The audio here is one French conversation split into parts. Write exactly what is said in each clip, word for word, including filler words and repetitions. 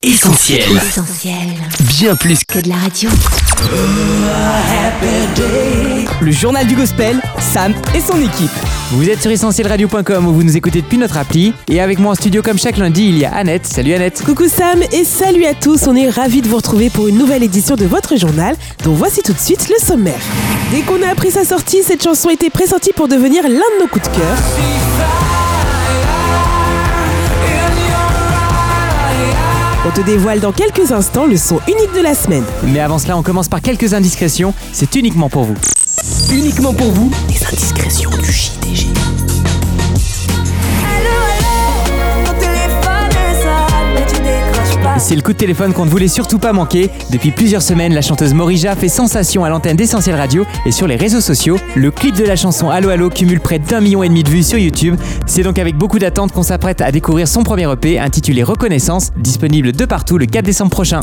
Essentiel. Essentiel. Bien plus que de la radio. Le journal du gospel, Sam et son équipe. Vous êtes sur essentiel radio point com où vous nous écoutez depuis notre appli. Et avec moi en studio comme chaque lundi, il y a Annette. Salut Annette. Coucou Sam et salut à tous. On est ravis de vous retrouver pour une nouvelle édition de votre journal dont voici tout de suite le sommaire. Dès qu'on a appris sa sortie, cette chanson était pressentie pour devenir l'un de nos coups de cœur. On te dévoile dans quelques instants le son unique de la semaine. Mais avant cela, on commence par quelques indiscrétions. C'est uniquement pour vous. Uniquement pour vous, les indiscrétions du J D G. C'est le coup de téléphone qu'on ne voulait surtout pas manquer. Depuis plusieurs semaines, la chanteuse Morija fait sensation à l'antenne d'Essentiel Radio et sur les réseaux sociaux. Le clip de la chanson Allo Allo cumule près d'un million et demi de vues sur YouTube. C'est donc avec beaucoup d'attente qu'on s'apprête à découvrir son premier E P intitulé Reconnaissance, disponible de partout le quatre décembre prochain.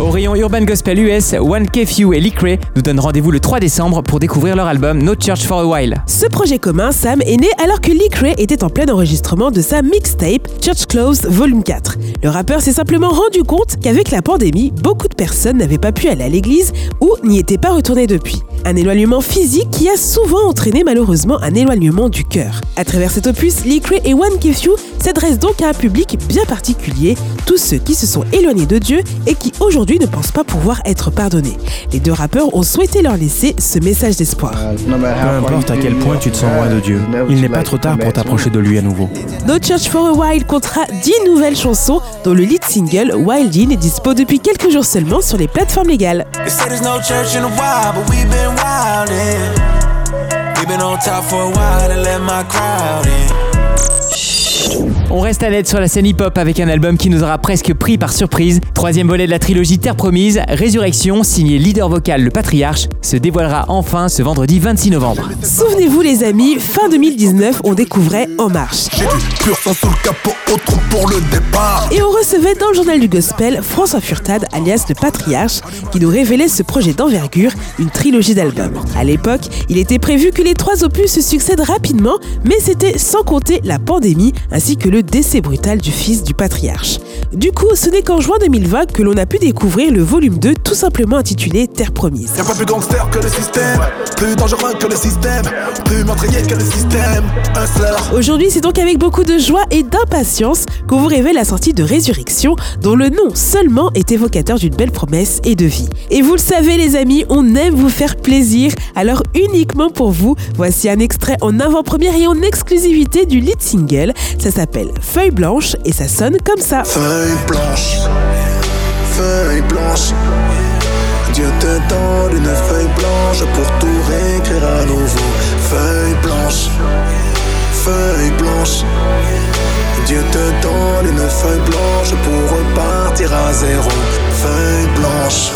Au rayon Urban Gospel U S, one K Phew et Lecrae nous donnent rendez-vous le trois décembre pour découvrir leur album No Church for a While. Ce projet commun, Sam, est né alors que Lecrae était en plein enregistrement de sa mixtape Church Closed volume quatre. Le rappeur s'est simplement rendu compte qu'avec la pandémie, beaucoup de personnes n'avaient pas pu aller à l'église ou n'y étaient pas retournées depuis. Un éloignement physique qui a souvent entraîné malheureusement un éloignement du cœur. À travers cet opus, Lecrae et one K Phew s'adressent donc à un public bien particulier, tous ceux qui se sont éloignés de Dieu et qui aujourd'hui ne pensent pas pouvoir être pardonnés. Les deux rappeurs ont souhaité leur laisser ce message d'espoir. Peu importe à quel point tu te sens loin de Dieu, il n'est pas trop tard pour t'approcher de lui à nouveau. No Church for a While comptera dix nouvelles chansons dont le lead single Wild In est dispo depuis quelques jours seulement sur les plateformes légales. On reste à l'aide sur la scène hip-hop avec un album qui nous aura presque pris par surprise. Troisième volet de la trilogie Terre Promise, Résurrection, signé leader vocal Le Patriarche, se dévoilera enfin ce vendredi vingt-six novembre. Souvenez-vous les amis, fin deux mille dix-neuf, on découvrait En Marche. Et on recevait dans le journal du gospel François Furtade, alias Le Patriarche, qui nous révélait ce projet d'envergure, une trilogie d'albums. À l'époque, il était prévu que les trois opus se succèdent rapidement, mais c'était sans compter la pandémie, ainsi que le décès brutal du fils du patriarche. Du coup, ce n'est qu'en juin deux mille vingt que l'on a pu découvrir le volume deux tout simplement intitulé Terre Promise. Y'a pas plus gangster que le système, plus dangereux que le système, plus meurtrier que le système, un seul. Aujourd'hui, c'est donc avec beaucoup de joie et d'impatience qu'on vous révèle la sortie de Résurrection, dont le nom seulement est évocateur d'une belle promesse et de vie. Et vous le savez les amis, on aime vous faire plaisir, alors uniquement pour vous, voici un extrait en avant-première et en exclusivité du lead single. Ça s'appelle Feuille blanche et ça sonne comme ça. Feuille blanche, feuille blanche, Dieu te donne une feuille blanche pour tout réécrire à nouveau. Feuille blanche, feuille blanche, Dieu te donne une feuille blanche pour repartir à zéro. Feuille blanche.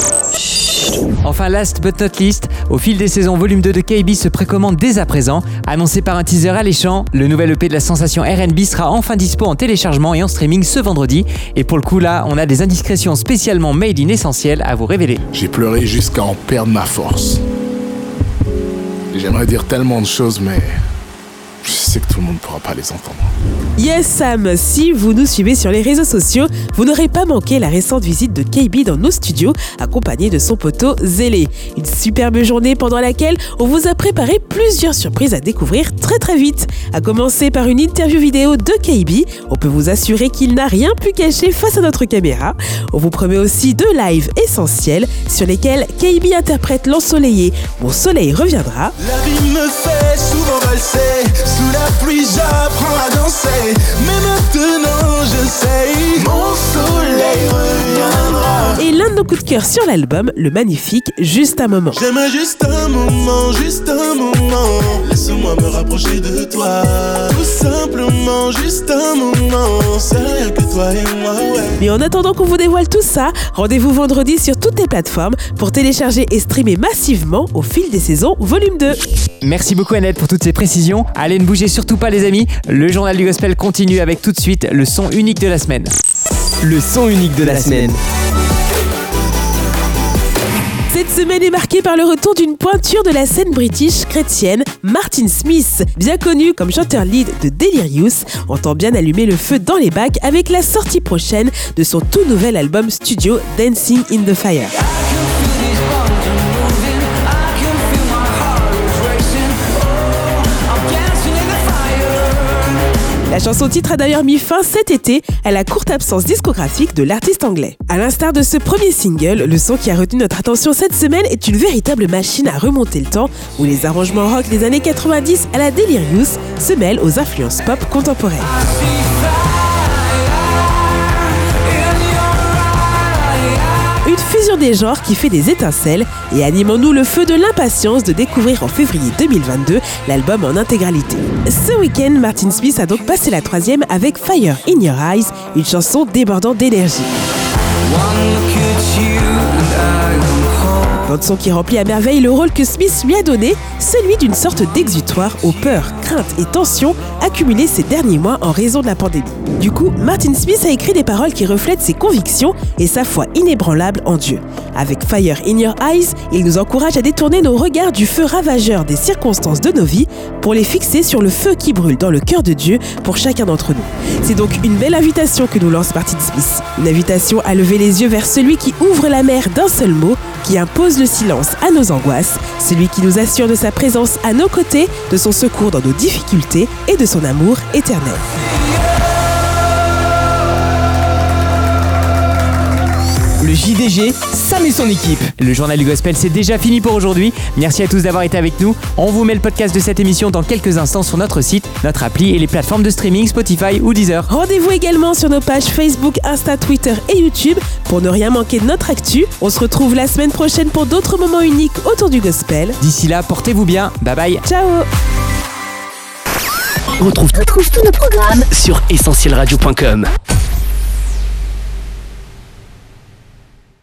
Enfin, last but not least, au fil des saisons, volume deux de K B se précommande dès à présent. Annoncé par un teaser alléchant, le nouvel E P de la sensation R and B sera enfin dispo en téléchargement et en streaming ce vendredi. Et pour le coup, là, on a des indiscrétions spécialement made in essentiel à vous révéler. J'ai pleuré jusqu'à en perdre ma force. Et j'aimerais dire tellement de choses, mais je sais que tout le monde ne pourra pas les entendre. Yes Sam, si vous nous suivez sur les réseaux sociaux, vous n'aurez pas manqué la récente visite de K B dans nos studios, accompagné de son poteau Zélé. Une superbe journée pendant laquelle on vous a préparé plusieurs surprises à découvrir très très vite. À commencer par une interview vidéo de K B, on peut vous assurer qu'il n'a rien pu cacher face à notre caméra. On vous promet aussi deux lives essentiels sur lesquels K B interprète l'ensoleillé « Mon soleil reviendra ». La vie me fait souvent valser, sous la pluie j'apprends à danser. Mais maintenant je sais, mon soleil reviendra. Et l'un de nos coups de cœur sur l'album, le magnifique Juste un moment. J'aime juste un moment, juste un moment. Laisse-moi me rapprocher de toi. Tout simplement, juste un moment. C'est rien que toi et moi, ouais. Mais en attendant qu'on vous dévoile tout ça, rendez-vous vendredi sur toutes les plateformes pour télécharger et streamer massivement au fil des saisons volume deux. Merci beaucoup Annette pour toutes ces précisions. Allez, ne bougez surtout pas les amis. Le journal du gospel continue avec tout de suite le son unique de la semaine. Le son unique de la, la semaine. semaine. Cette semaine est marquée par le retour d'une pointure de la scène british chrétienne, Martin Smith, bien connu comme chanteur lead de Delirious, entend bien allumer le feu dans les bacs avec la sortie prochaine de son tout nouvel album studio Dancing in the Fire. La chanson-titre a d'ailleurs mis fin cet été à la courte absence discographique de l'artiste anglais. À l'instar de ce premier single, le son qui a retenu notre attention cette semaine est une véritable machine à remonter le temps, où les arrangements rock des années quatre-vingt-dix à la Delirious se mêlent aux influences pop contemporaines. Une fusion des genres qui fait des étincelles et anime en nous le feu de l'impatience de découvrir en février deux mille vingt-deux l'album en intégralité. Ce week-end, Martin Smith a donc passé la troisième avec Fire in Your Eyes, une chanson débordant d'énergie. Bande-son qui remplit à merveille le rôle que Smith lui a donné, celui d'une sorte d'exutoire aux peurs, craintes et tensions accumulées ces derniers mois en raison de la pandémie. Du coup, Martin Smith a écrit des paroles qui reflètent ses convictions et sa foi inébranlable en Dieu. Avec Fire in Your Eyes, il nous encourage à détourner nos regards du feu ravageur des circonstances de nos vies pour les fixer sur le feu qui brûle dans le cœur de Dieu pour chacun d'entre nous. C'est donc une belle invitation que nous lance Martin Smith. Une invitation à lever les yeux vers celui qui ouvre la mer d'un seul mot, qui impose le silence à nos angoisses, celui qui nous assure de sa présence à nos côtés, de son secours dans nos difficultés et de son amour éternel. Le J D G, Sam et son équipe. Le journal du gospel, c'est déjà fini pour aujourd'hui. Merci à tous d'avoir été avec nous. On vous met le podcast de cette émission dans quelques instants sur notre site, notre appli et les plateformes de streaming Spotify ou Deezer. Rendez-vous également sur nos pages Facebook, Insta, Twitter et YouTube pour ne rien manquer de notre actu. On se retrouve la semaine prochaine pour d'autres moments uniques autour du gospel. D'ici là, portez-vous bien. Bye bye. Ciao. On retrouve tous nos programmes sur essentiel radio point com.